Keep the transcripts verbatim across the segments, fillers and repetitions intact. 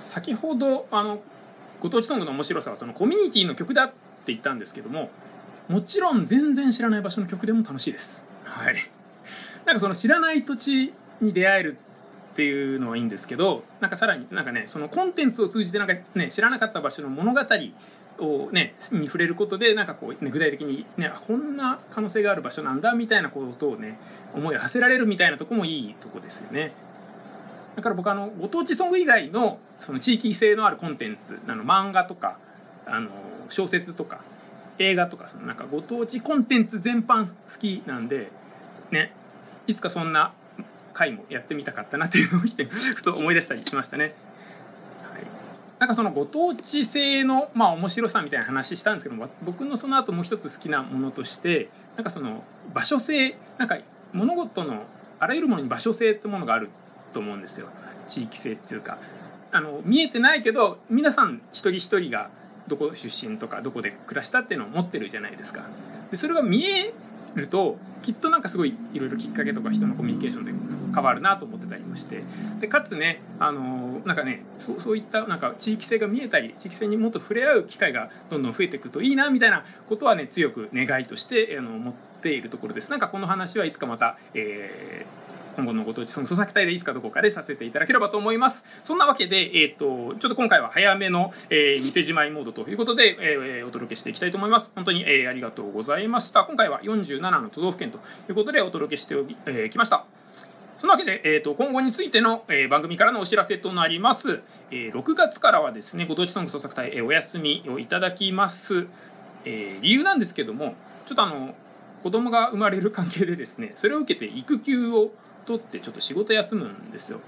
先ほどあのご当地ソングの面白さはそのコミュニティの曲だって言ったんですけども、もちろん全然知らない場所の曲でも楽しいです。はい。なんかその知らない土地に出会えるっていうのはいいんですけど、なんかさらになんかね、そのコンテンツを通じてなんかね、知らなかった場所の物語をねに触れることでなんかこう、ね、具体的にね、あ、こんな可能性がある場所なんだみたいなことをね思いを馳せられるみたいなとこもいいとこですよね。だから僕はあのご当地ソング以外のその地域性のあるコンテンツ、あの漫画とかあの小説とか映画とか、そのなんかご当地コンテンツ全般好きなんでね、いつかそんな回もやってみたかったなっていうのをふと思い出したりしましたね。なんかそのご当地性のまあ面白さみたいな話したんですけども、僕のその後もう一つ好きなものとしてなんかその場所性、なんか物事のあらゆるものに場所性ってものがあると思うんですよ。地域性っていうか、あの見えてないけど皆さん一人一人がどこ出身とかどこで暮らしたっていうのを持ってるじゃないですか。でそれが見えるときっとなんかすごいいろいろきっかけとか人のコミュニケーションで変わるなと思ってたりもして、でかつね、あのなんかねそ う, そういったなんか地域性が見えたり地域性にもっと触れ合う機会がどんどん増えていくといいなみたいなことはね強く願いとしてあの持っているところです。なんかこの話はいつかまた、えー、今後のご当地ソング創作隊でいつかどこかでさせていただければと思います。そんなわけで、えー、とちょっと今回は早めの、えー、店じまいモードということで、えー、お届けしていきたいと思います。本当に、えー、ありがとうございました。今回はよんじゅうななの都道府県ということでお届けしておき、えー、きました。そのわけで、えー、と今後についての、えー、番組からのお知らせとなります、えー、ろくがつからはですねご当地ソング創作隊、えー、お休みをいただきます、えー、理由なんですけども、ちょっとあの子供が生まれる関係でですね、それを受けて育休を取ってちょっと仕事休むんですよ。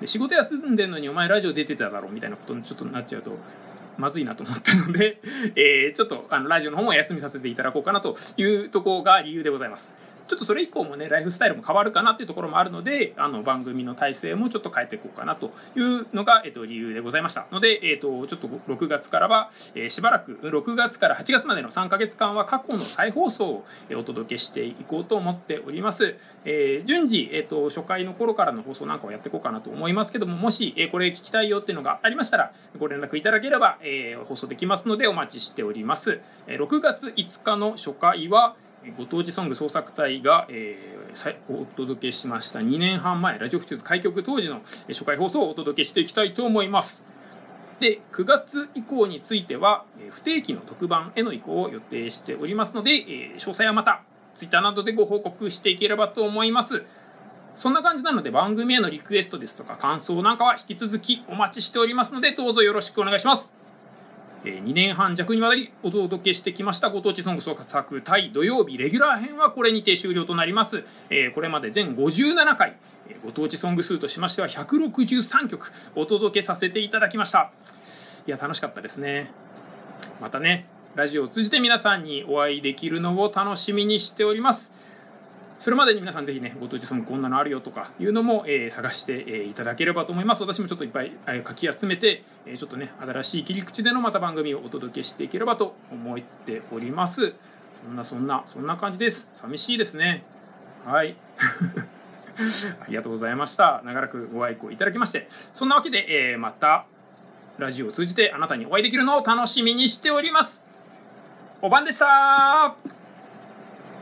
で仕事休んでるのにお前ラジオ出てただろみたいなことにちょっとなっちゃうとまずいなと思ったので、えー、ちょっとあのラジオの方もお休みさせていただこうかなというところが理由でございます。ちょっとそれ以降もねライフスタイルも変わるかなというところもあるので、あの番組の体制もちょっと変えていこうかなというのが、えっと、理由でございましたので、えっと、ちょっとろくがつからは、えー、しばらくろくがつからはちがつまでのさんかげつかんは過去の再放送をお届けしていこうと思っております。えー、順次、えっと、初回の頃からの放送なんかをやっていこうかなと思いますけども、もし、えー、これ聞きたいよっていうのがありましたらご連絡いただければ、えー、放送できますのでお待ちしております。えー、ろくがついつかの初回はご当地ソング創作隊が、えー、お届けしましたにねんはんまえラジオフチューズ開局当時の初回放送をお届けしていきたいと思います。でくがつ以降については不定期の特番への移行を予定しておりますので、えー、詳細はまた Twitter などでご報告していければと思います。そんな感じなので番組へのリクエストですとか感想なんかは引き続きお待ちしておりますのでどうぞよろしくお願いします。にねんはん弱にわたりお届けしてきましたご当地ソング創作隊土曜日レギュラー編はこれにて終了となります。これまで全ごじゅうななかいご当地ソング数としましてはひゃくろくじゅうさんきょくお届けさせていただきました。いや楽しかったですね。またねラジオを通じて皆さんにお会いできるのを楽しみにしております。それまでに皆さんぜひねご当地ソングこんなのあるよとかいうのも、えー、探して、えー、いただければと思います。私もちょっといっぱい、えー、書き集めて、えー、ちょっとね新しい切り口でのまた番組をお届けしていければと思っております。そんなそんなそんな感じです。寂しいですね。はいありがとうございました。長らくご愛顧いただきまして、そんなわけで、えー、またラジオを通じてあなたにお会いできるのを楽しみにしております。おばんでした。